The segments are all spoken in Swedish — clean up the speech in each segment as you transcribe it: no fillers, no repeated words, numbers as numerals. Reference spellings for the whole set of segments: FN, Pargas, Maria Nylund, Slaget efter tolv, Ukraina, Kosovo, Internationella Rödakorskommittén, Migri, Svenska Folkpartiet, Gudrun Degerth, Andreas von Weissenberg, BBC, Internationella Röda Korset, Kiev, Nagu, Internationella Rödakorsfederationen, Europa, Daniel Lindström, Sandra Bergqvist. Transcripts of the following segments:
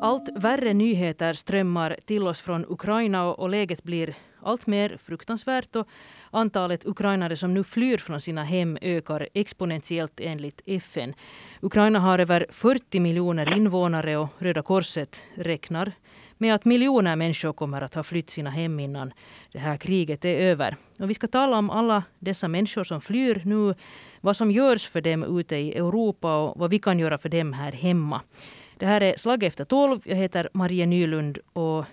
Allt värre nyheter strömmar till oss från Ukraina och läget blir allt mer fruktansvärt och antalet ukrainare som nu flyr från sina hem ökar exponentiellt enligt FN. Ukraina har över 40 miljoner invånare och Röda Korset räknar med att miljoner människor kommer att ha flytt sina hem innan det här kriget är över. Och vi ska tala om alla dessa människor som flyr nu, vad som görs för dem ute i Europa och vad vi kan göra för dem här hemma. Det här är Slaget efter tolv. Jag heter Maria Nylund och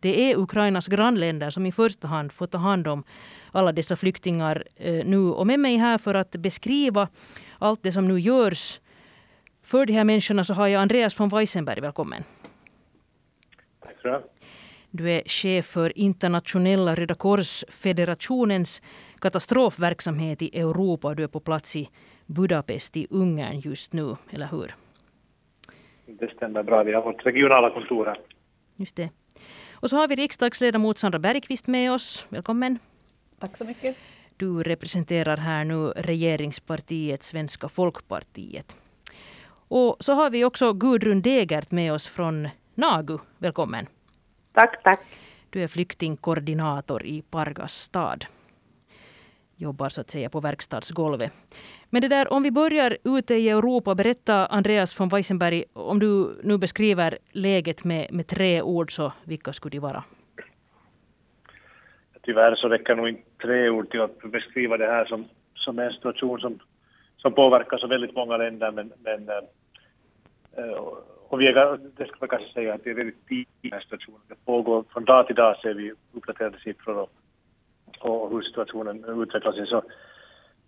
det är Ukrainas grannländer som i första hand får ta hand om alla dessa flyktingar nu. Och med mig här för att beskriva allt det som nu görs för de här människorna så har jag Andreas von Weissenberg. Välkommen. Tack så mycket. Du är chef för Internationella Röda Korsfederationens katastrofverksamhet i Europa. Du är på plats i Budapest i Ungern just nu, eller hur? Det stämmer bra. Vi har vårt regionala kontor här. Just det. Och så har vi riksdagsledamot Sandra Bergqvist med oss. Välkommen. Tack så mycket. Du representerar här nu regeringspartiet Svenska Folkpartiet. Och så har vi också Gudrun Degerth med oss från Nagu. Välkommen. Tack, tack. Du är flyktingkoordinator i Pargas stad. Jobbar så att säga på verkstadsgolvet. Men det där, om vi börjar ute i Europa, berätta Andreas von Weissenberg, om du nu beskriver läget med tre ord, så vilka skulle det vara? Tyvärr så räcker nog inte tre ord till att beskriva det här som en situation som påverkar så väldigt många länder. Och det ska man kanske säga att det är väldigt tidig den här situationen. Det pågår från dag till dag, ser vi uppdaterade siffror och hur situationen utvecklar sig. Så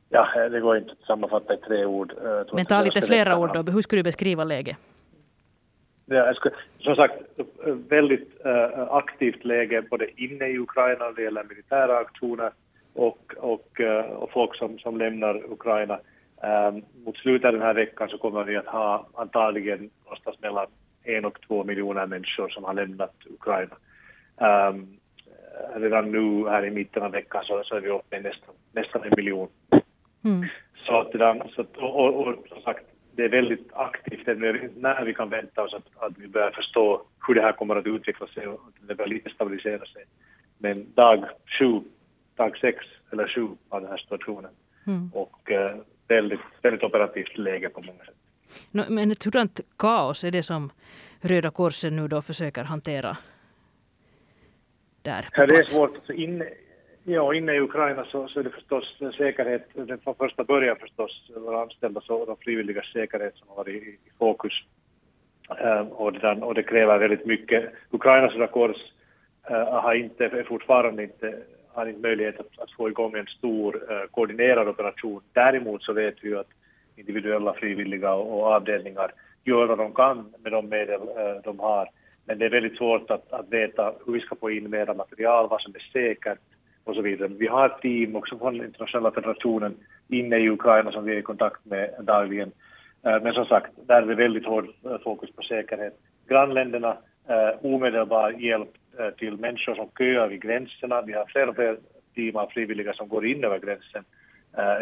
ja, det går inte att sammanfatta i tre ord. Men ta lite flera ord då. Hur skulle du beskriva läget? Ja, som sagt, väldigt aktivt läge både inne i Ukraina när det gäller militära aktioner och folk som lämnar Ukraina. Mot slutet av den här veckan så kommer vi att ha antagligen någonstans mellan 1 och 2 miljoner människor som har lämnat Ukraina. Redan nu här i mitten av veckan så är vi uppe i nästan 1 miljon. Mm. Så som sagt, det är väldigt aktivt när vi kan vänta oss att vi börjar förstå hur det här kommer att utveckla sig och att det börjar stabilisera sig. Men dag 6 eller 7 av den här situationen. Mm. Och väldigt, väldigt operativt läge på många sätt. Men ett hurdant kaos är det som Röda Korset nu då försöker hantera där? Ja, det är svårt. Inne i Ukraina så är det förstås säkerhet, från första början förstås, våra anställda och de frivilliga säkerhet som har varit i fokus. Och det kräver väldigt mycket. Ukrainas Röda Kors har fortfarande inte möjlighet att få igång en stor koordinerad operation. Däremot så vet vi ju att individuella frivilliga och avdelningar gör vad de kan med de medel de har. Men det är väldigt svårt att veta hur vi ska få in mer material, vad som är säkert och så vidare. Vi har team också från Internationella federationen inne i Ukraina som vi är i kontakt med dagligen. Men som sagt, där är det väldigt hård fokus på säkerhet. Grannländerna, omedelbar hjälp till människor som köar vid gränserna. Vi har fler team av frivilliga som går in över gränsen.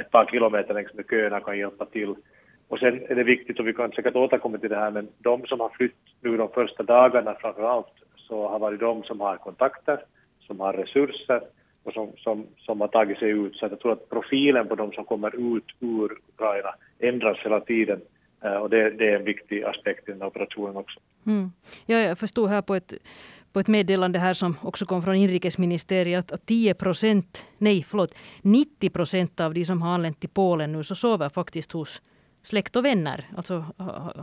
Ett par kilometer längs med köerna kan hjälpa till. Och sen är det viktigt, och vi kan säkert återkomma till det här, men de som har flytt nu de första dagarna framförallt så har varit de som har kontakter, som har resurser och som har tagit sig ut. Så jag tror att profilen på de som kommer ut ur Ukraina ändras hela tiden. Och det är en viktig aspekt i den operationen också. Mm. Ja, jag förstod här på ett meddelande här som också kom från inrikesministeriet att 90% av de som har anlänt till Polen nu så sover faktiskt hos släkt och vänner, alltså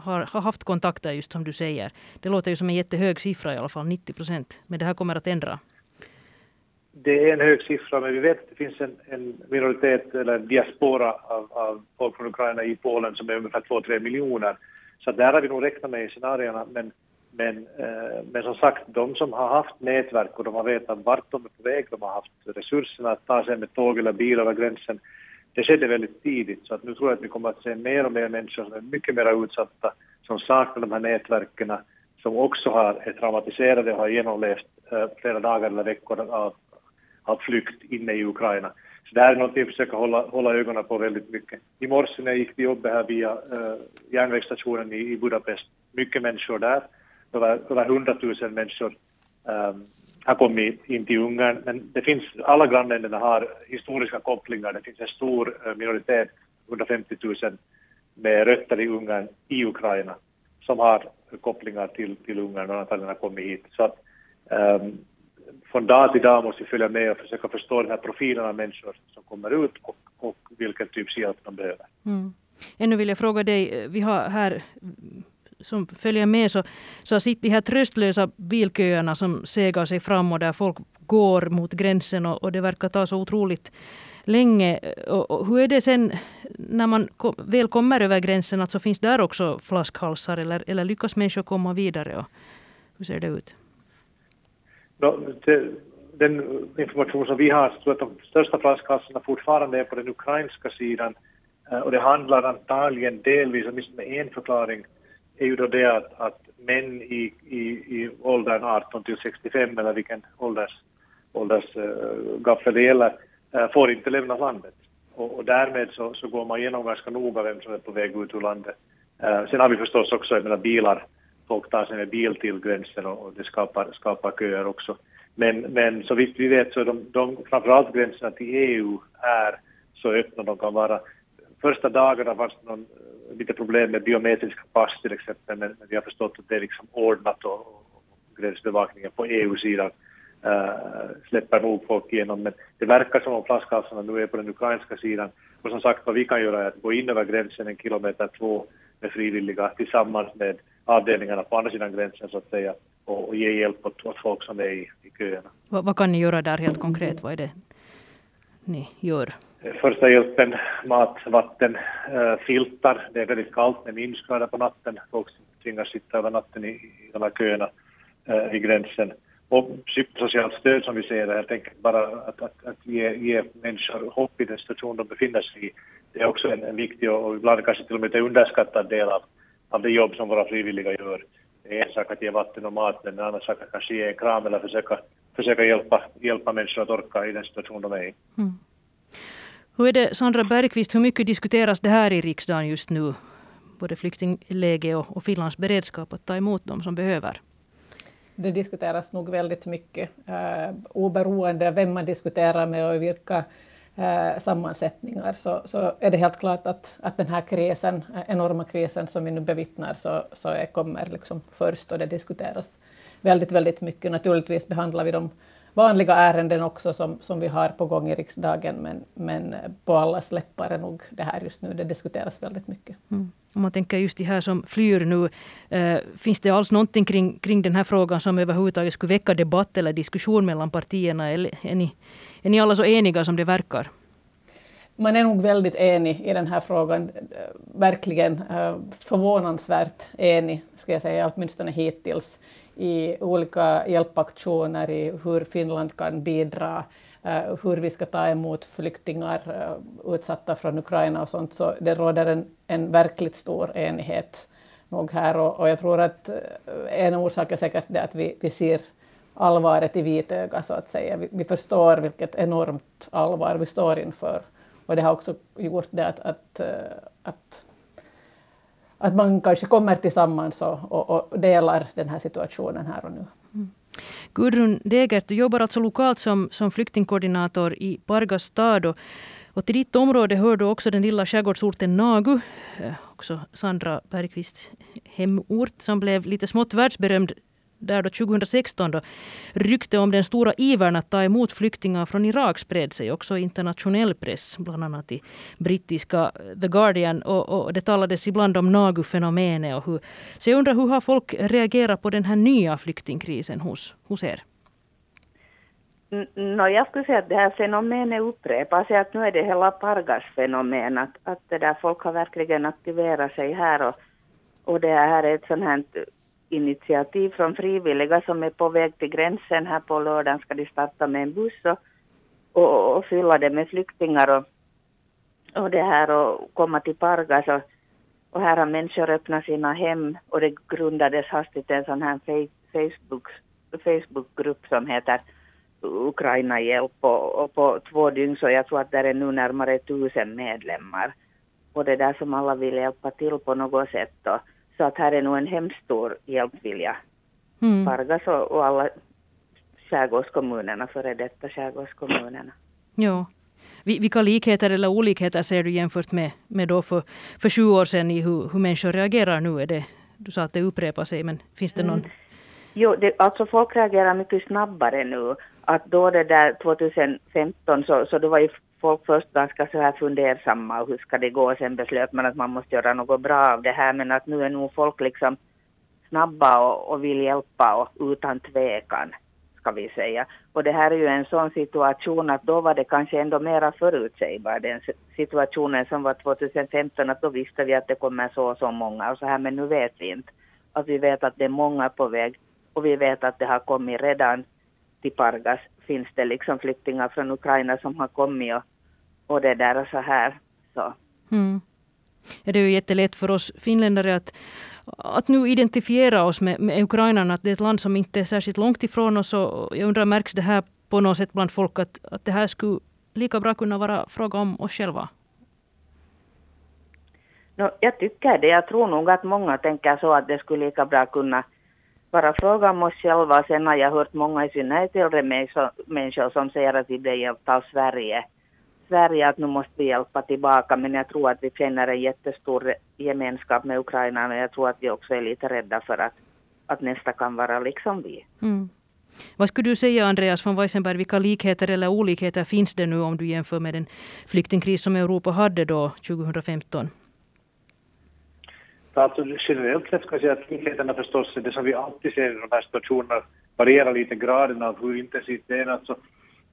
har haft kontakter just som du säger. Det låter ju som en jättehög siffra i alla fall, 90%. Men det här kommer att ändra. Det är en hög siffra, men vi vet att det finns en minoritet eller en diaspora av folk från Ukraina i Polen som är ungefär 2-3 miljoner. Så där har vi nog räknat med i scenarierna. Men som sagt, de som har haft nätverk och de har vetat vart de är på väg, de har haft resurserna att ta sig med tåg eller bil över gränsen. Det skedde väldigt tidigt, så att nu tror jag att vi kommer att se mer och mer människor som är mycket mer utsatta, som saknar de här nätverken, som också är traumatiserade och har genomlevt flera dagar eller veckor av flykt inne i Ukraina. Så det här är något vi försöker hålla ögonen på väldigt mycket. I morse när jag gick till jobbet här via järnvägsstationen i Budapest. Mycket människor där. Över 100 000 människor har kommit in till Ungern. Men det finns, alla grannländerna har historiska kopplingar. Det finns en stor minoritet, 150 000 med rötter i Ungern i Ukraina. Som har kopplingar till Ungern och antagligen har kommit hit. Så att från dag till dag måste vi följa med och försöka förstå den här profilen av människor som kommer ut och vilken typs hjälp de behöver. Mm. Ännu vill jag fråga dig, vi har här som följer med så sitter de här tröstlösa bilköerna som segar sig fram och där folk går mot gränsen och det verkar ta så otroligt länge. Och hur är det sen när man väl kommer över gränsen, alltså finns där också flaskhalsar eller lyckas människor komma vidare? Och hur ser det ut? Den information som vi har så att de största flaskhalsarna fortfarande är på den ukrainska sidan och det handlar antagligen delvis, åtminstone en förklaring är ju då det att män i åldern 18-65 eller vilken åldersgaffel det gäller får inte lämna landet och därmed så går man igenom ganska noga vem som är på väg ut ur landet. Sen har vi förstås också bilar. Folk tar sig med bil till gränsen och det skapar köer också. Men så vitt vi vet så är de framförallt gränserna till EU är så öppna de kan vara. Första dagarna var det lite problem med biometriska pass till exempel. Men vi har förstått att det är liksom ordnat och gränsbevakningen på EU-sidan släpper nog folk igenom. Men det verkar som om flaskhalsarna nu är på den ukrainska sidan. Och som sagt vad vi kan göra är att gå in över gränsen 1-2 km med frivilliga tillsammans med avdelningarna på andra sidan gränsen så att säga och ge hjälp åt folk som är i köerna. Vad kan ni göra där helt konkret? Vad är det ni gör? Första hjälpen, mat, vatten, filtar. Det är väldigt kallt men minskar på natten. Folk tvingas sitta över natten i de här köerna i gränsen. Och psykosocialt stöd som vi ser helt enkelt bara att ge människor hopp i den situation de befinner sig i. Det är också en viktig och ibland kanske till och med underskattad del av det jobb som våra frivilliga gör. Det är en sak att ge vatten och mat, men en annan sak att kanske ge en kram eller försöka hjälpa människor att orka i den situation de är i. Mm. Hur är det, Sandra Bergqvist, hur mycket diskuteras det här i riksdagen just nu? Både flyktingläge och Finlands beredskap att ta emot dem som behöver. Det diskuteras nog väldigt mycket, oberoende vem man diskuterar med och vilka sammansättningar så är det helt klart att den här enorma krisen som vi nu bevittnar så kommer liksom först och det diskuteras väldigt, väldigt mycket. Naturligtvis behandlar vi de vanliga ärenden också som vi har på gång i riksdagen men på alla släppar är nog det här just nu, det diskuteras väldigt mycket. Mm. Om man tänker just det här som flyr nu, finns det alls någonting kring den här frågan som överhuvudtaget skulle väcka debatt eller diskussion mellan partierna? Eller är ni alla så eniga som det verkar? Man är nog väldigt enig i den här frågan, verkligen förvånansvärt enig ska jag säga, åtminstone hittills i olika hjälpaktioner, i hur Finland kan bidra, hur vi ska ta emot flyktingar utsatta från Ukraina och sånt, så det råder en verkligt stor enighet nog här och jag tror att en orsak är säkert det att vi ser allvaret i vitöga så att säga. Vi förstår vilket enormt allvar vi står inför och det har också gjort det att man kanske kommer tillsammans och delar den här situationen här och nu. Mm. Gudrun Degerth, du jobbar alltså lokalt som flyktingkoordinator i Pargas stad och till ditt område hör du också den lilla skärgårdsorten Nagu, också Sandra Bergqvists hemort som blev lite smått världsberömd där då 2016 då rykte om den stora ivern att ta emot flyktingar från Irak spred sig också i internationell press, bland annat i brittiska The Guardian och det talades ibland om Nagu-fenomenet och hur, så jag undrar hur har folk reagerat på den här nya flyktingkrisen hos er? Jag skulle säga att det här fenomenet upprepas, att nu är det hela Pargas fenomen att det där folk har verkligen aktiverat sig här och det här är ett sånt här initiativ från frivilliga som är på väg till gränsen. Här på lördagen ska de starta med en buss och fylla det med flyktingar och det här och komma till Pargas och här har människor öppnat sina hem och det grundades hastigt en sån här Facebookgrupp som heter Ukraina hjälp och på 2 dygn så jag tror att det är nu närmare 1000 medlemmar. Och det där som alla vill hjälpa till på något sätt då. Så att här är nog en hemskt stor hjälpvilja. Pargas och alla skärgårdskommunerna, före detta skärgårdskommunerna. Ja. Vilka likheter eller olikheter ser du jämfört med då för 7 år sedan i hur människor reagerar nu? Är det, du sa att det upprepar sig, men finns det någon? Jo, alltså folk reagerar mycket snabbare nu. Att då det där 2015 så då var ju folk först ganska så här fundersamma och hur ska det gå? Sen beslöt man att man måste göra något bra av det här, men att nu är nog folk liksom snabba och vill hjälpa och utan tvekan. Vi säga. Och det här är ju en sån situation att då var det kanske ändå mera förutsägbar. Den situationen som var 2015 att då visste vi att det kommer så och så många och så här, men nu vet vi inte. Att vi vet att det är många på väg och vi vet att det har kommit redan till Pargas. Finns det liksom flyktingar från Ukraina som har kommit och det där och så här. Så. Mm. Det är ju jättelätt för oss finländare att nu identifiera oss med ukrainarna, att det är ett land som inte är särskilt långt ifrån oss, och jag undrar, märks det här på något sätt bland folk att det här skulle lika bra kunna vara fråga om oss själva? No, jag tycker det. Jag tror nog att många tänker så att det skulle lika bra kunna vara fråga om oss själva. Sen har jag hört många i synnerhet äldre människor som säger att vi blir hjälpta av Sverige att nu måste vi hjälpa tillbaka, men jag tror att vi känner en jättestor gemenskap med Ukraina, men jag tror att vi också är lite rädda för att nästa kan vara liksom vi. Mm. Vad skulle du säga, Andreas von Weissenberg, vilka likheter eller olikheter finns det nu om du jämför med den flyktingkris som Europa hade då 2015? Alltså, generellt sett ska jag säga att likheterna förstås, det som vi alltid ser i de här situationerna, varierar lite graden av hur intensivt det är. Alltså,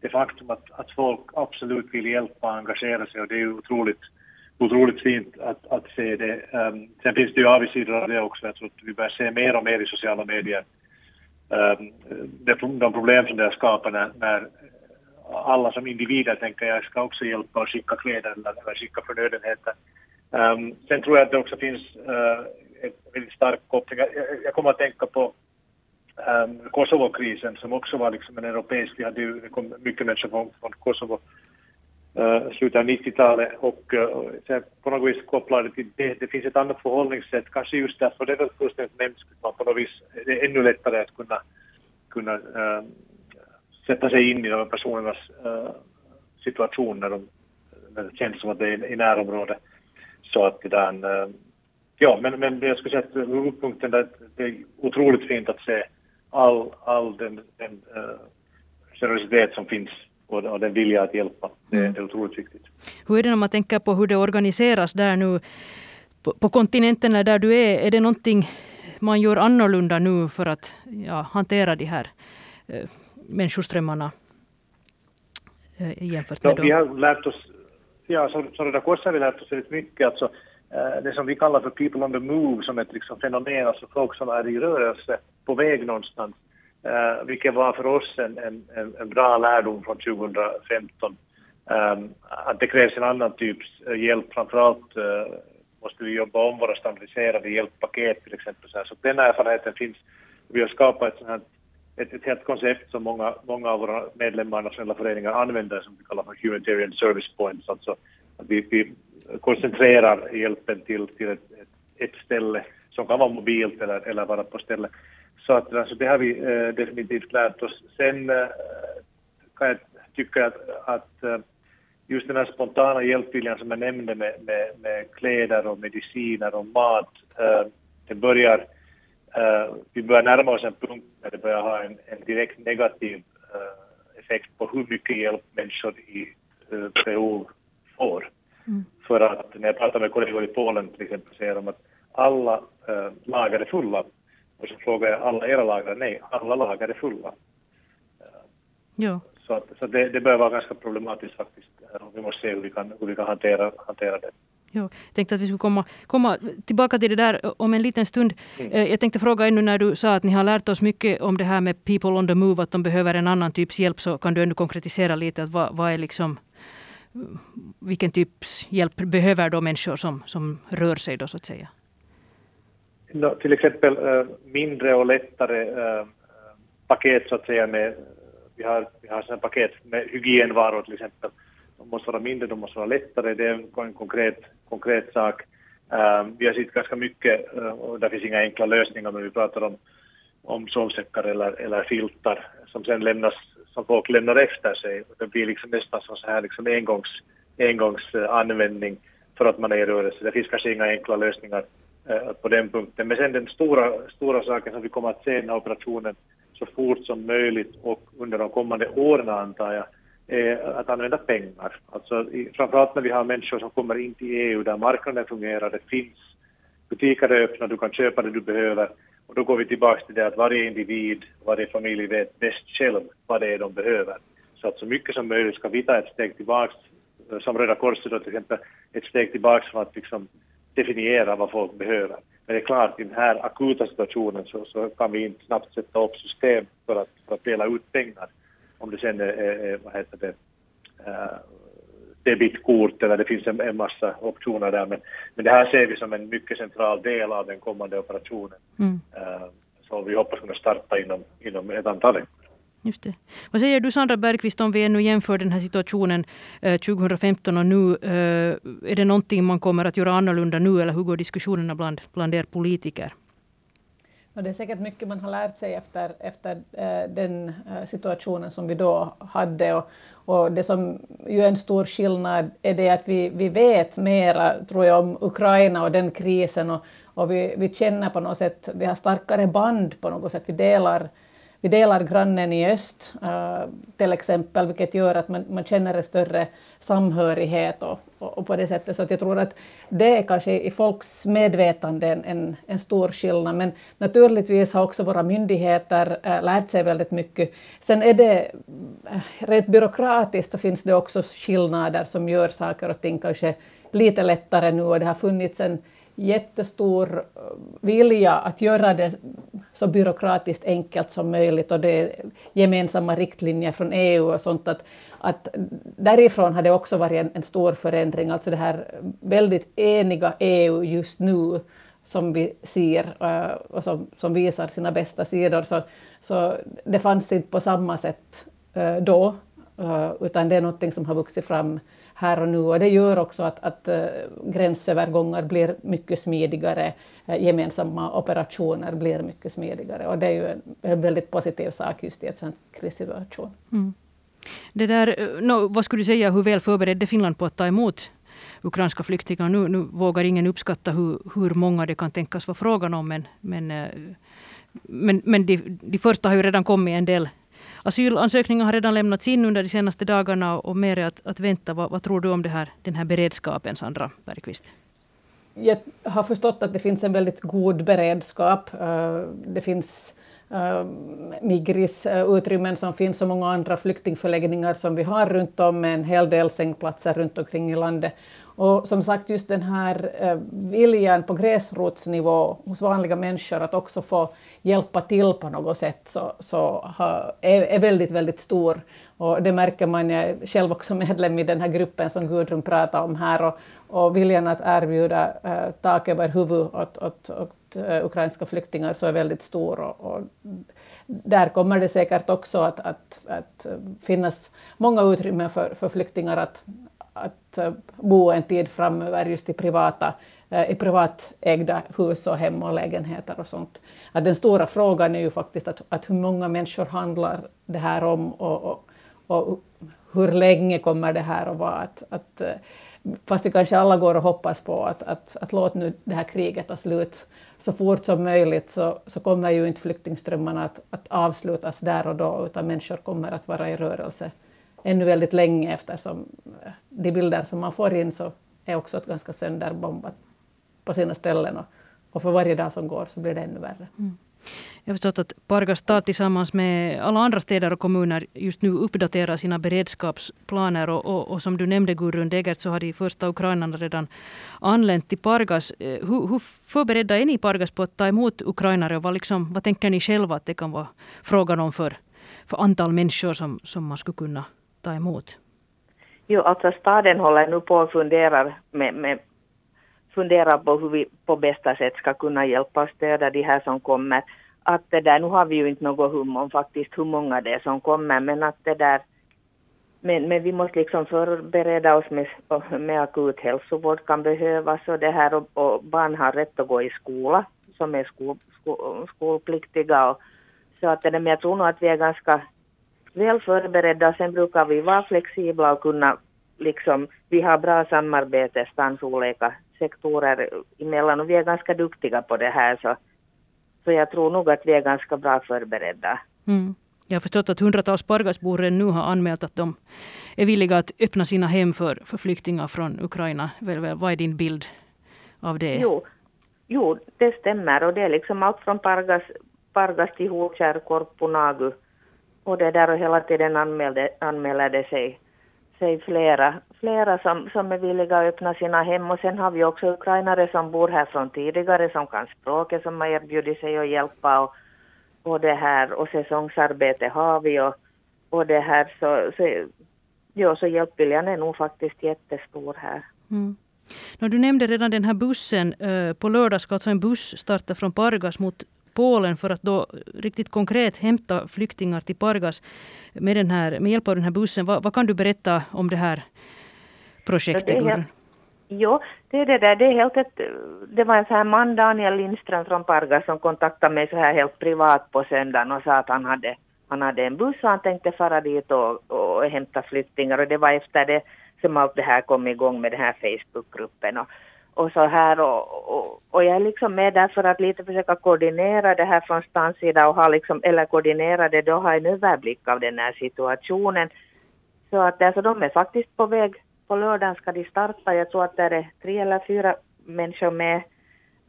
det faktum att folk absolut vill hjälpa och engagera sig, och det är ju otroligt fint att se det. Sen finns det ju avigsidor av det också. Jag tror att vi börjar se mer och mer i sociala medier. De problem som det skapar när alla som individer tänker jag ska också hjälpa och skicka kläder eller skicka förnödenheter. Sen tror jag att det också finns ett väldigt starkt koppling. Jag kommer att tänka på Kosovo-krisen som också var liksom en europeisk, vi hade ju mycket människor från Kosovo slutet av 90-talet och sen på något vis kopplade till det. Det finns ett annat förhållningssätt, kanske just därför det är fullständigt mänskligt, man på något vis det är ännu lättare att kunna sätta sig in i de personernas situation när det känns som att det är i närområdet. Så att det där ja, men jag skulle säga att huvudpunkten är att det är otroligt fint att se all den generositet som finns och den vilja att hjälpa. Det är otroligt viktigt. Hur är det om man tänker på hur det organiseras där nu på kontinenten där du är? Är det någonting man gör annorlunda nu för att hantera de här människoströmmarna jämfört med dem? Vi har lärt oss, som Röda Korset har vi lärt oss väldigt mycket. Alltså, det som vi kallar för people on the move som ett liksom fenomen, alltså folk som är i rörelse på väg någonstans, vilket var för oss en bra lärdom från 2015. Att det krävs en annan typs hjälp, framförallt måste vi jobba om våra standardiserade hjälppaket till exempel. Så den erfarenheten finns. Vi har skapat ett helt koncept som många av våra medlemmar i nationella föreningar använder som vi kallar för humanitarian service points, alltså att vi koncentrerar hjälpen till ett ställe som kan vara mobilt eller vara på ställe. Så att, alltså, det har vi definitivt lärt oss. Sen kan jag tycka att just den här spontana hjälpviljan som jag nämnde med kläder och mediciner och mat, det börjar, vi börjar närma oss en punkt där det börjar ha en direkt negativ effekt på hur mycket hjälp människor i behov får. Mm. För att när jag pratar med kollegor i Polen till exempel säger de att alla lagar är fulla. Och så frågar jag, alla era lagar? Nej, alla lagar är fulla. Ja. Så det börjar vara ganska problematiskt faktiskt. Vi måste se hur vi kan hantera det. Jo, jag tänkte att vi skulle komma tillbaka till det där om en liten stund. Jag tänkte fråga ännu när du sa att ni har lärt oss mycket om det här med people on the move, att de behöver en annan typs hjälp, så kan du ändå konkretisera lite att vad är liksom, vilken typs hjälp behöver då människor som rör sig då så att säga? No, till exempel mindre och lättare paket så att säga med, Vi har sådana paket med hygienvaror till exempel. De måste vara mindre, de måste vara lättare. Det är en konkret sak. Vi har sett ganska mycket, och där finns inga enkla lösningar, men vi pratar om sovsäckar eller filtar som sen lämnas, som folk lämnar efter sig. Det blir liksom nästan så här liksom engångsanvändning för att man är i rörelse. Det finns kanske inga enkla lösningar på den punkten. Men sen den stora saken som vi kommer att se i den här operationen så fort som möjligt och under de kommande åren, antar jag, är att använda pengar. Alltså, framförallt när vi har människor som kommer in till EU där marknaden fungerar, det finns butiker är öppna, du kan köpa det du behöver. Och då går vi tillbaka till det att varje individ, varje familj vet bäst själv vad det är de behöver. Så att så mycket som möjligt ska vi ta ett steg tillbaka, som Röda Korset till exempel, ett steg tillbaka för att liksom definiera vad folk behöver. Men det är klart, i den här akuta situationen så kan vi inte snabbt sätta upp system för att dela ut pengar. Om det sen är debitkort eller det finns en massa optioner där. Men det här ser vi som en mycket central del av den kommande operationen. Så vi hoppas kunna starta inom ett antal veckor. Just det. Vad säger du, Sandra Bergqvist, om vi nu jämför den här situationen 2015 och nu? Är det någonting man kommer att göra annorlunda nu, eller hur går diskussionerna bland er politiker? Det är säkert mycket man har lärt sig efter den situationen som vi då hade. Och det som ju är en stor skillnad är det att vi vet mera, tror jag, om Ukraina och den krisen. Och vi känner på något sätt, vi har starkare band på något sätt. Vi delar grannen i öst till exempel, vilket gör att man känner en större samhörighet och på det sättet. Så att jag tror att det är kanske i folks medvetande en stor skillnad. Men naturligtvis har också våra myndigheter lärt sig väldigt mycket. Sen är det rätt byråkratiskt, så finns det också skillnader som gör saker och ting kanske lite lättare nu. Och det har funnits en jättestor vilja att göra det så byråkratiskt enkelt som möjligt, och det är gemensamma riktlinjer från EU och sånt, att därifrån har det också varit en stor förändring, alltså det här väldigt eniga EU just nu som vi ser och som visar sina bästa sidor, så det fanns inte på samma sätt då, utan det är något som har vuxit fram här och nu, och det gör också att gränsövergångar blir mycket smidigare, gemensamma operationer blir mycket smidigare, och det är ju en väldigt positiv sak just i en sån krissituation. Det där, vad skulle du säga, hur väl förberedde Finland på att ta emot ukrainska flyktingar? Nu vågar ingen uppskatta hur många det kan tänkas vara frågan om, men de första har ju redan kommit en del. Asylansökningar har redan lämnats in under de senaste dagarna, och mer är att vänta. Vad tror du om den här beredskapen, Sandra Bergqvist? Jag har förstått att det finns en väldigt god beredskap. Det finns Migris utrymmen som finns, så många andra flyktingförläggningar som vi har runt om, med en hel del sängplatser runt omkring i landet. Och som sagt, just den här viljan på gräsrotsnivå hos vanliga människor att också få hjälpa till på något sätt är väldigt, väldigt stor. Och det märker man, jag är själv också medlem i den här gruppen som Gudrun pratar om här, och viljan att erbjuda tak över huvudet åt ukrainska flyktingar så är väldigt stor. Och där kommer det säkert också att finnas många utrymmen för flyktingar att bo en tid framöver just i privatägda hus och hem och lägenheter och sånt. Att den stora frågan är ju faktiskt att hur många människor handlar det här om, och hur länge kommer det här att vara. Fast det kanske alla går och hoppas på att låt nu det här kriget ta slut så fort som möjligt, så kommer ju inte flyktingströmmarna att avslutas där och då, utan människor kommer att vara i rörelse ännu väldigt länge, eftersom de bilder som man får in så är också ganska sönderbombat på sina ställen, och för varje dag som går så blir det ännu värre. Jag förstår att Pargas stad tillsammans med alla andra städer och kommuner just nu uppdaterar sina beredskapsplaner, och som du nämnde, Gudrun Degerth, så har de första ukrainarna redan anlänt till Pargas. Hur förberedda är ni i Pargas på att ta emot ukrainare, och vad tänker ni själva att det kan vara frågan om för antal människor som man skulle kunna ta emot? Jo, alltså staden håller nu på att fundera på hur vi på bästa sätt ska kunna hjälpa och stödja de här som kommer. att det där, nu har vi ju inte något hum om faktiskt hur många det är som kommer, men att det där, men vi måste liksom förbereda oss med akut hälsovård kan behövas och det här, och barn har rätt att gå i skola som är skolpliktiga och, så att det där, men jag tror nog att vi är ganska väl förberedda. Sen brukar vi vara flexibla och kunna liksom, vi har bra samarbete stans olika sektorer emellan och vi är ganska duktiga på det här, så jag tror nog att vi är ganska bra förberedda. Mm. Jag har förstått att hundratals Pargasbor nu har anmält att de är villiga att öppna sina hem för flyktingar från Ukraina. Vad är din bild av det? Jo, det stämmer. Och det är liksom allt från Pargas till Hulkär, Korpunagu. Och det där, och hela tiden anmälde sig flera som är villiga att öppna sina hem. Och sen har vi också ukrainare som bor här från tidigare, som kan språket, som har erbjudit sig att hjälpa och det här, och säsongsarbete har vi och det här, så hjälpviljan är nog faktiskt jättestor här. Mm. Du nämnde redan den här bussen. På lördag ska alltså en buss starta från Pargas mot Polen för att då riktigt konkret hämta flyktingar till Pargas med hjälp av den här bussen. Vad kan du berätta om det här projektet, Gudrun? Ja, det var en sån här man, Daniel Lindström från Pargas, som kontaktade mig så här helt privat på söndagen och sa att han hade en buss och han tänkte fara dit och hämta flyktingar. Och det var efter det som allt det här kom igång med den här Facebookgruppen och så här. Och jag är liksom med där för att lite försöka koordinera det här från stans sida och ha liksom, eller koordinera det, då ha en överblick av den här situationen. Så att alltså, de är faktiskt på väg. På lördagen ska de starta. Jag tror att det är 3 eller 4 människor med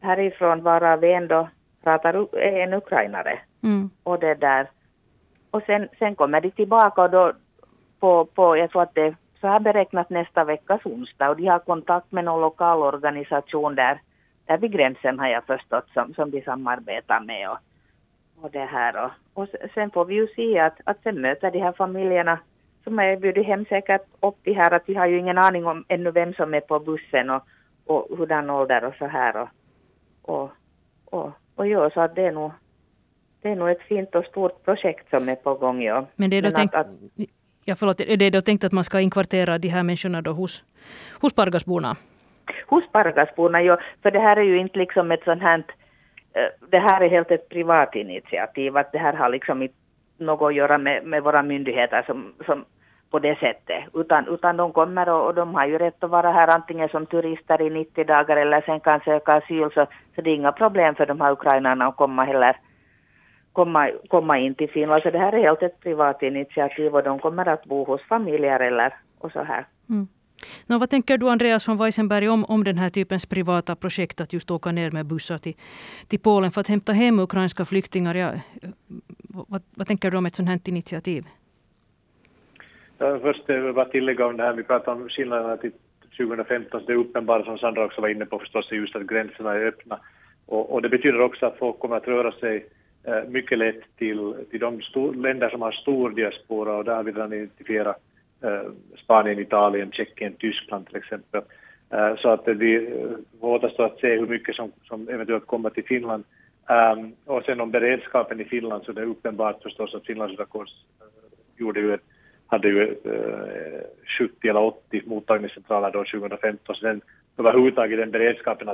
härifrån, varav en då pratar en ukrainare. Mm. Och det där. Och sen kommer de tillbaka och då på jag tror att det så här beräknat nästa veckas onsdag. Och de har kontakt med någon lokal organisation där vid gränsen, har jag förstått, som de samarbetar med och det här. Och sen får vi ju se att sen möter de här familjerna som har erbjudit hem säkert upp i här, att vi har ju ingen aning om ännu vem som är på bussen och hurdan ålder och så här och ja, så att det är nog ett fint och stort projekt som är på gång. Ja. Men det är då tänkt att man ska inkvartera de här människorna då hos Pargasborna? Hos Pargasborna, ja, för det här är ju inte liksom ett sånt här, det här är helt ett privat initiativ, att det här har liksom inte något att göra med våra myndigheter som på det sättet. Utan de kommer och de har ju rätt att vara här antingen som turister i 90 dagar eller sen kan söka asyl. Så det är inga problem för de här ukrainarna att komma in till Finland. Så det här är helt ett privat initiativ och de kommer att bo hos familjer eller och så här. Mm. Vad tänker du, Andreas von Weissenberg, om den här typens privata projekt att just åka ner med bussar till Polen för att hämta hem ukrainska flyktingar? Vad tänker du om ett sådant här initiativ? Först vill jag bara tillägga om det här. Vi pratar om skillnaderna till 2015. Det är uppenbart, som Sandra också var inne på förstås, just att gränserna är öppna. Och det betyder också att folk kommer att röra sig mycket lätt till de länder som har stor diaspora. Och där har vi redan identifierat Spanien, Italien, Tjeckien, Tyskland till exempel. Så att vi återstår att se hur mycket som eventuellt kommer till Finland. Och sen om beredskapen i Finland, så det är uppenbart förstås att Finlands Röda Kors hade 70 eller 80 mottagningscentraler då 2015. Så överhuvudtaget den beredskapen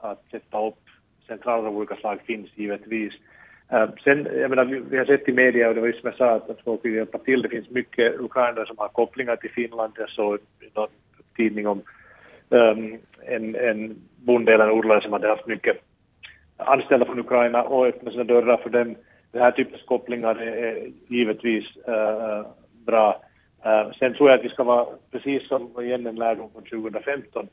att sätta upp centraler av olika slag finns givetvis. Sen, jag menar, vi har sett i media, och det var ju som jag sa, att folk vill hjälpa till. Det finns mycket ukrainare som har kopplingar till Finland. Jag såg någon tidning om en bonde eller en odlare som hade haft mycket anställda från Ukraina och öppna sina dörrar för dem. Den här typens kopplingar är givetvis bra. Sen tror jag att vi ska vara, precis som igen en lärdom från 2015,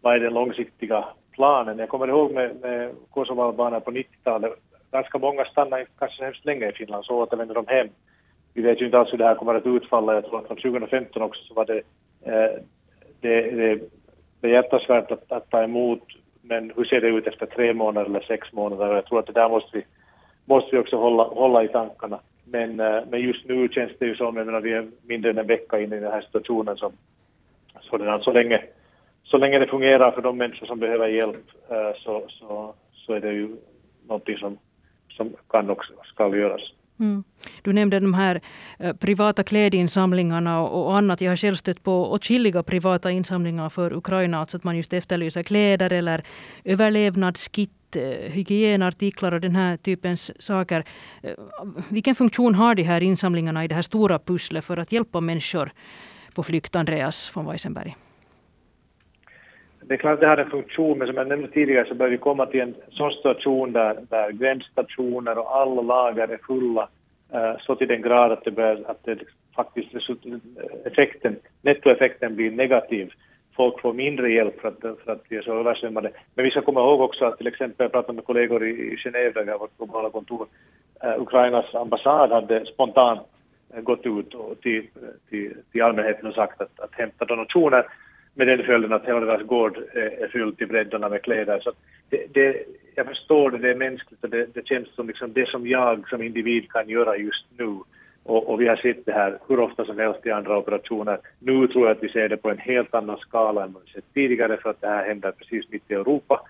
vad är den långsiktiga planen? Jag kommer ihåg med Kosovo-albaner på 90-talet. Ganska många stannar kanske hemskt länge i Finland, så återvänder de hem. Vi vet ju inte alls hur det här kommer att utfalla. Jag tror att från 2015 också så var det hjärtansvärt att ta emot. Men hur ser det ut efter 3 månader eller 6 månader? Jag tror att det där måste vi också hålla i tankarna. Men just nu känns det ju som, jag menar, vi är mindre än en vecka in i den här situationen. Så länge det fungerar för de människor som behöver hjälp, så är det ju någonting som kan och ska göras. Mm. Du nämnde de här privata klädinsamlingarna och annat. Jag har själv stött på åtskilliga privata insamlingar för Ukraina. Alltså att man just efterlyser kläder eller överlevnadskit, hygienartiklar och den här typens saker. Vilken funktion har de här insamlingarna i det här stora pusslet för att hjälpa människor på flykt, Andreas von Weissenberg? Det är klart att det här är en funktion, men som jag nämnde tidigare så bör vi komma till en sån station där gränsstationer och alla lager är fulla så till den grad att det faktiskt nettoeffekten blir negativ. Folk får mindre hjälp för att vi är så översvämmade. Men vi ska komma ihåg också att till exempel jag pratade med kollegor i Genève, där vårt globala kontor, Ukrainas ambassad hade spontant gått ut och till allmänheten och sagt att hämta donationer. Med den följden att hela deras gård är fylld i breddarna med kläder. Så jag förstår det är mänskligt och det känns som liksom det som jag som individ kan göra just nu. Och vi har sett det här hur ofta som helst i andra operationer. Nu tror jag att vi ser det på en helt annan skala än vad vi sett tidigare för att det här händer precis mitt i Europa,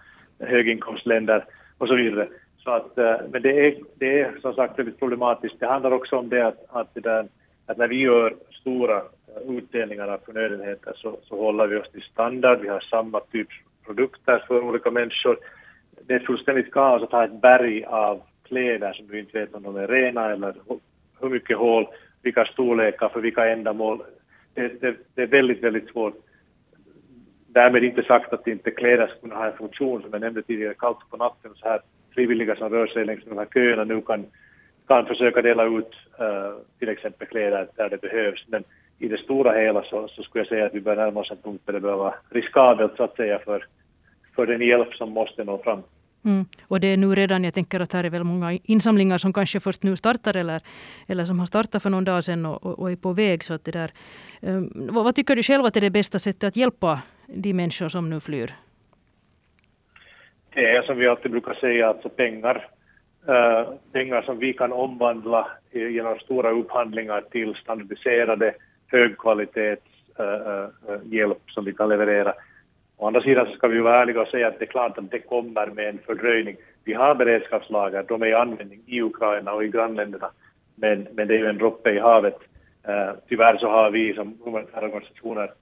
höginkomstländer och så vidare. Så att, men det är som sagt väldigt problematiskt. Det handlar också om det att när vi gör stora utdelningar av förnödenheter så håller vi oss till standard. Vi har samma typ produkter för olika människor. Det är fullständigt kaos att ha ett berg av kläder som du inte vet om de är rena eller hur mycket hål, vilka storlekar för vilka ändamål. Det är väldigt, väldigt svårt. Därmed inte sagt att inte kläder skulle ha en funktion som jag nämnde tidigare kallt på natten. Så här frivilliga som rör sig längs de här köerna nu kan försöka dela ut till exempel kläder där det behövs. Men i det stora hela så skulle jag säga att vi börjar närma oss en punkt där det bör vara riskabelt så att säga för den hjälp som måste nå fram. Mm. Och det är nu redan, jag tänker att här är väl många insamlingar som kanske först nu startar eller som har startat för någon dag sedan och är på väg. Så att det där, vad tycker du själv att det är det bästa sättet att hjälpa de människor som nu flyr? Det är som vi alltid brukar säga, alltså pengar som vi kan omvandla genom stora upphandlingar till standardiserade högkvalitetshjälp som vi kan leverera. Å andra sidan så ska vi vara ärliga och säga att det är klart att det kommer med en fördröjning. Vi har beredskapslager, de är i användning i Ukraina och i grannländerna, men det är ju en droppe i havet. Tyvärr så har vi som humanitära organisationer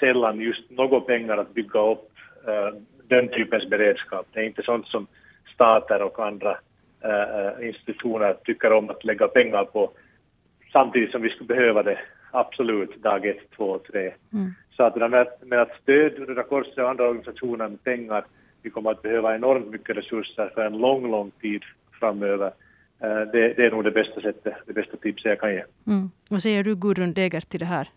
sällan just några pengar att bygga upp den typens beredskap. Det är inte sånt som stater och andra institutioner tycker om att lägga pengar på samtidigt som vi skulle behöva det. Absolut, dag 1, 2, 3. Så att med att stöd Röda Korset och andra organisationer med pengar, vi kommer att behöva enormt mycket resurser för en lång, lång tid framöver. Det är nog det bästa sättet, det bästa tipset jag kan ge. Mm. Vad säger du, Gudrun Degerth, till det här?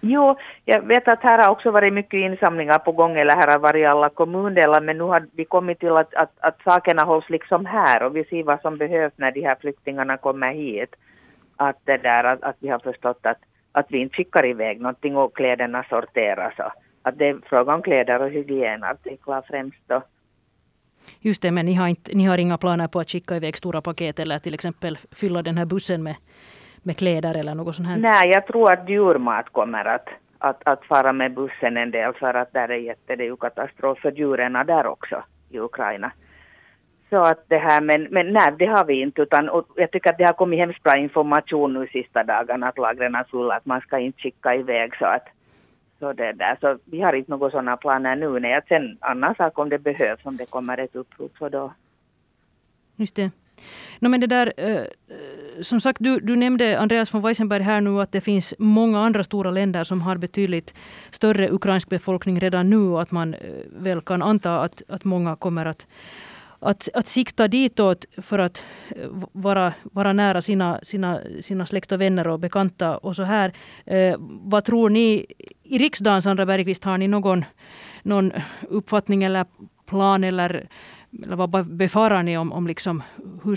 Jo, jag vet att här har också varit mycket insamlingar på gång, eller här har varit alla kommundelar, men nu har vi kommit till att sakerna hålls liksom här och vi ser vad som behövs när de här flyktingarna kommer hit. Att det där att vi har förstått att vi inte skickar iväg någonting och kläderna sorteras. Att det är frågan om kläder och hygienartiklar främst då. Just det, men ni har inga planer på att skicka iväg stora paket eller till exempel fylla den här bussen med kläder eller något sånt här? Nej, jag tror att djurmat kommer att fara med bussen en del för att det är ju katastrof för djurena där också i Ukraina. Så att det här, men nej, det har vi inte, utan jag tycker att det har kommit hemskt bra information nu sista dagarna att lagren är fulla, att man ska inte skicka iväg så vi har inte några sådana planer nu, nej, att sen annars om det behövs, om det kommer ett upprop så då. Just det. No, men det där, som sagt, du nämnde Andreas von Weissenberg här nu att det finns många andra stora länder som har betydligt större ukrainsk befolkning redan nu och att man väl kan anta att många kommer att sikta ditåt för att vara nära sina släkt och vänner och bekanta och så här. Vad tror ni i riksdagen, Sandra Bergqvist, har ni någon uppfattning eller plan eller vad befarar ni om liksom hur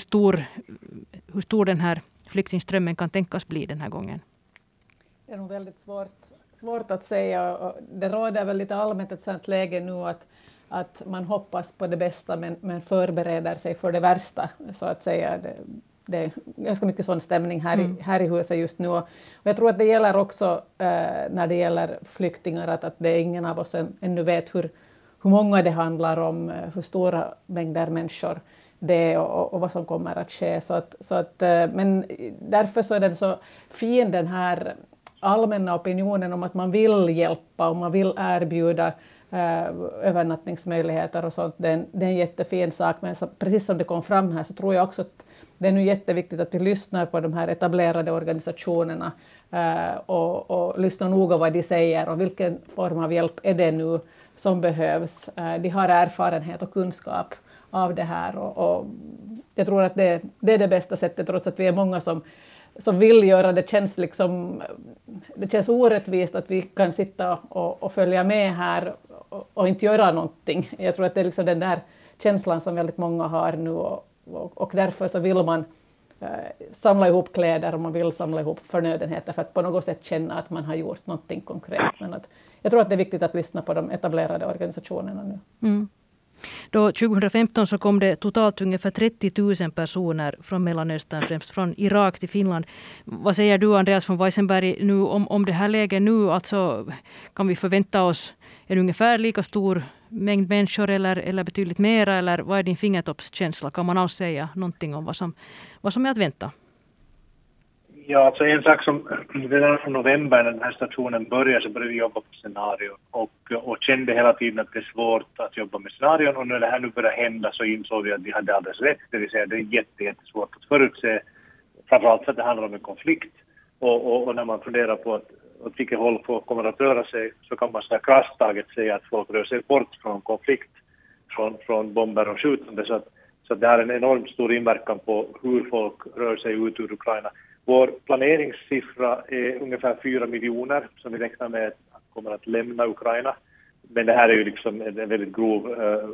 stor den här flyktingströmmen kan tänkas bli den här gången? Det är nog väldigt svårt att säga. Det råder väl lite allmänt ett sånt läge nu att man hoppas på det bästa men förbereder sig för det värsta, så att säga. Det är ganska mycket sån stämning här i huset just nu. Och jag tror att det gäller också när det gäller flyktingar att det är ingen av oss ännu vet hur, hur många det handlar om, hur stora mängder människor det är och vad som kommer att ske. Så att, men därför så är den så fin, den här allmänna opinionen om att man vill hjälpa och man vill erbjuda övernattningsmöjligheter och sånt. Det är en jättefin sak, men så, precis som det kom fram här så tror jag också att det är nu jätteviktigt att vi lyssnar på de här etablerade organisationerna och lyssnar noga vad de säger och vilken form av hjälp är det nu som behövs. De har erfarenhet och kunskap av det här och jag tror att det är det bästa sättet, trots att vi är många som vill göra det. Det känns orättvist att vi kan sitta och följa med här och inte göra någonting. Jag tror att det är liksom den där känslan som väldigt många har nu och därför så vill man samla ihop kläder och man vill samla ihop förnödenheter för att på något sätt känna att man har gjort någonting konkret. Men jag tror att det är viktigt att lyssna på de etablerade organisationerna nu. Mm. Då 2015 så kom det totalt ungefär 30 000 personer från Mellanöstern, främst från Irak till Finland. Vad säger du, Andreas von Weissenberg, nu om det här läget nu? Alltså, kan vi förvänta oss en ungefär lika stor mängd människor eller betydligt mera? Eller vad är din fingertoppskänsla? Kan man alls säga någonting om vad som är att vänta? Ja, alltså en sak som redan från november när den här stationen började så började vi jobba på scenarion och kände hela tiden att det är svårt att jobba med scenarion, och när det här nu började hända så insåg vi att vi hade alldeles rätt, det vill säga det är jättesvårt att förutse, framförallt för att det handlar om en konflikt och när man funderar på att åt vilket håll folk kommer att röra sig så kan man sådär krasstaget säga att folk rör sig bort från konflikt, från bomber och skjutande, så det har en enormt stor inverkan på hur folk rör sig ut ur Ukraina. Vår planeringssiffra är ungefär 4 miljoner som vi räknar med att kommer att lämna Ukraina. Men det här är ju liksom en väldigt grov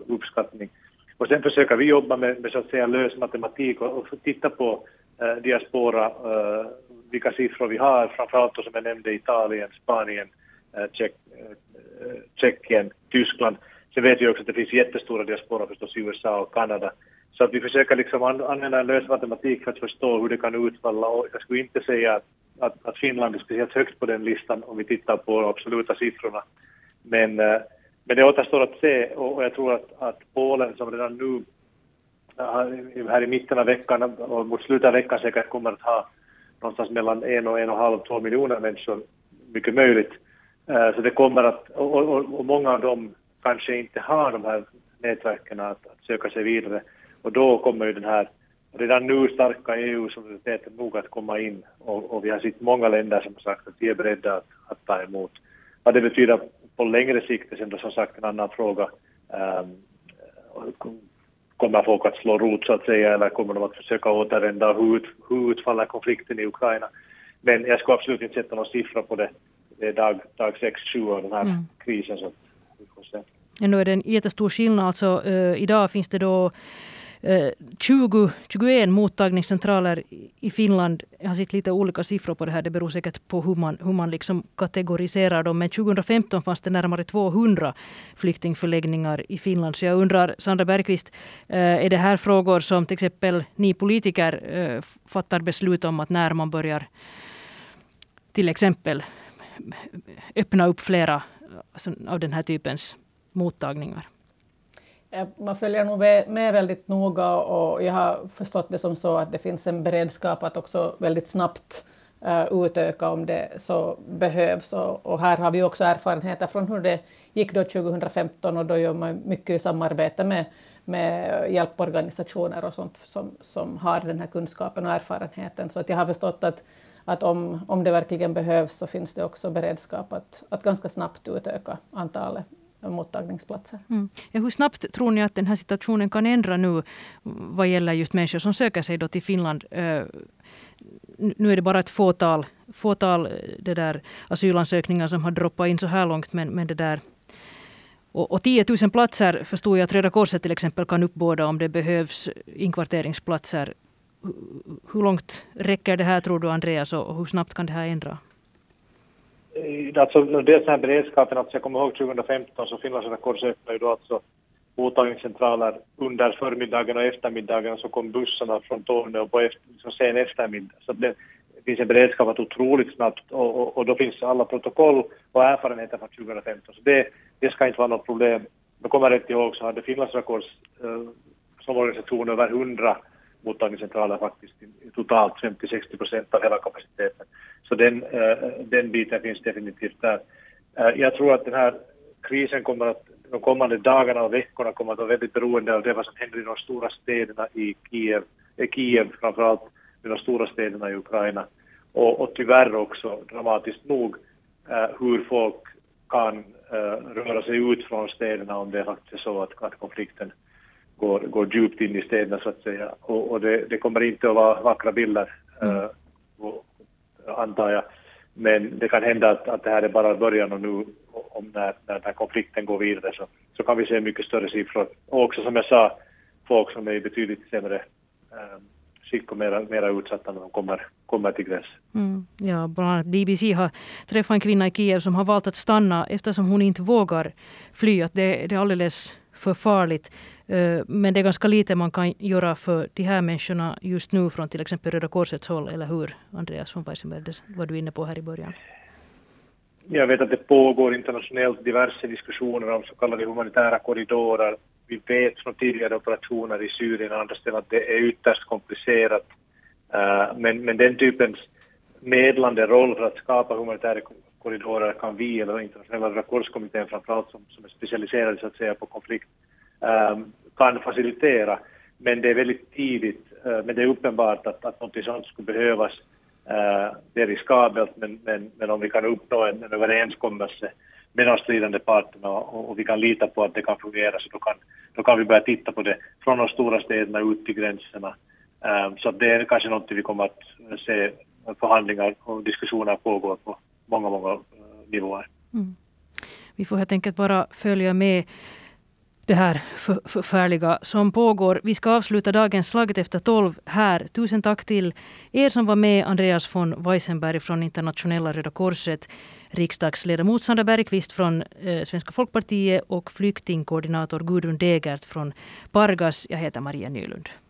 uppskattning. Och sen försöker vi jobba med så att säga lös matematik och titta på diaspora, vilka siffror vi har. Framförallt som jag nämnde Italien, Spanien, Tjeckien, Tyskland. Sen vet vi också att det finns jättestora diaspora förstås i USA och Kanada. Så att vi försöker liksom använda en lös matematik för att förstå hur det kan utfalla. Och jag skulle inte säga att Finland är speciellt högt på den listan om vi tittar på absoluta siffrorna. Men det återstår att se, och jag tror att Polen som redan nu här i mitten av veckan och mot slutet av veckan säkert kommer att ha någonstans mellan 1,5 och 2 miljoner människor, mycket möjligt. Så det kommer att, och många av dem kanske inte har de här nätverken att söka sig vidare. Och då kommer ju den här redan nu starka EU-solidariteten nog att komma in. Och vi har sett många länder som har sagt att de är beredda att ta emot. Vad det betyder på längre sikt är ändå som sagt en annan fråga. Kommer folk att slå rot så att säga, eller kommer de att försöka återvända? Hur utfaller konflikten i Ukraina? Men jag ska absolut inte sätta någon siffra på det. Det är dag 6-7 av den här krisen. Så att vi får se. Ändå är det en jättestor skillnad. Alltså, idag finns det då 21 mottagningscentraler i Finland. Jag har sett lite olika siffror på det här. Det beror säkert på hur man liksom kategoriserar dem. Men 2015 fanns det närmare 200 flyktingförläggningar i Finland. Så jag undrar, Sandra Bergqvist, är det här frågor som till exempel ni politiker fattar beslut om, att när man börjar till exempel öppna upp flera av den här typens mottagningar? Man följer nog med väldigt noga, och jag har förstått det som så att det finns en beredskap att också väldigt snabbt utöka om det så behövs. Och här har vi också erfarenheter från hur det gick då 2015, och då gör man mycket samarbete med hjälporganisationer och sånt som har den här kunskapen och erfarenheten. Så att jag har förstått att om det verkligen behövs så finns det också beredskap att ganska snabbt utöka antalet mottagningsplatser. Mm. Hur snabbt tror ni att den här situationen kan ändra nu vad gäller just människor som söker sig då till Finland? Nu är det bara ett fåtal det där asylansökningar som har droppat in så här långt, men det där. Och 10 000 platser förstår jag att Röda Korset till exempel kan uppbåda om det behövs inkvarteringsplatser. Hur långt räcker det här, tror du, Andreas, och hur snabbt kan det här ändra? Alltså, dels den här beredskapen, alltså jag kommer ihåg 2015 så Finlands Röda Kors öppnade ju då alltså mottagningscentraler under förmiddagen och eftermiddagen, så kom bussarna från Tornö och så sen eftermiddag. Så det finns en beredskap att otroligt snabbt, och då finns alla protokoll och erfarenheter från 2015. Så det ska inte vara något problem. Nu kommer jag inte ihåg, så hade Finlands Rödakorset som organisation över 100 mottagningscentraler faktiskt, totalt 50-60% av hela kapaciteten. Så den biten finns definitivt där. Jag tror att den här krisen kommer att, de kommande dagarna och veckorna kommer att vara väldigt beroende av det vad som händer i de stora städerna i Kiev framförallt i de stora städerna i Ukraina. Och tyvärr också dramatiskt nog hur folk kan röra sig ut från städerna om det faktiskt är så att konflikten går djupt in i städerna så att säga. Och det kommer inte att vara vackra bilder antar jag. Men det kan hända att det här är bara början och nu om när konflikten går vidare så kan vi se mycket större siffror. Och också som jag sa, folk som är betydligt sämre skick och mera utsatta när de kommer till gräns. Ja, bland annat BBC har träffat en kvinna i Kiev som har valt att stanna eftersom hon inte vågar fly. Att det är alldeles för farligt. Men det är ganska lite man kan göra för de här människorna just nu från till exempel Röda Korsets håll, eller hur, Andreas von Weissenberg, var du inne på här i början? Jag vet att det pågår internationellt diverse diskussioner om så kallade humanitära korridorer. Vi vet från tidigare operationer i Syrien och andra ställen att det är ytterst komplicerat. Men den typens medlande roll för att skapa humanitära korridorer kan vi eller Internationella Rödakorskommittén framförallt som är specialiserade så att säga på konflikt kan facilitera. Men det är väldigt tidigt, men det är uppenbart att något sånt skulle behövas. Det är riskabelt men om vi kan uppnå en överenskommelse med de stridande parterna och vi kan lita på att det kan fungera så då kan vi börja titta på det från de stora städerna ut till gränserna. Så det är kanske något vi kommer att se förhandlingar och diskussioner pågår på många nivåer. Vi får helt enkelt bara följa med det här förfärliga som pågår. Vi ska avsluta dagens Slaget efter 12 här. Tusen tack till er som var med. Andreas von Weissenberg från Internationella Röda Korset, riksdagsledamot Sandra Bergqvist från Svenska Folkpartiet och flyktingkoordinator Gudrun Degerth från Pargas. Jag heter Maria Nylund.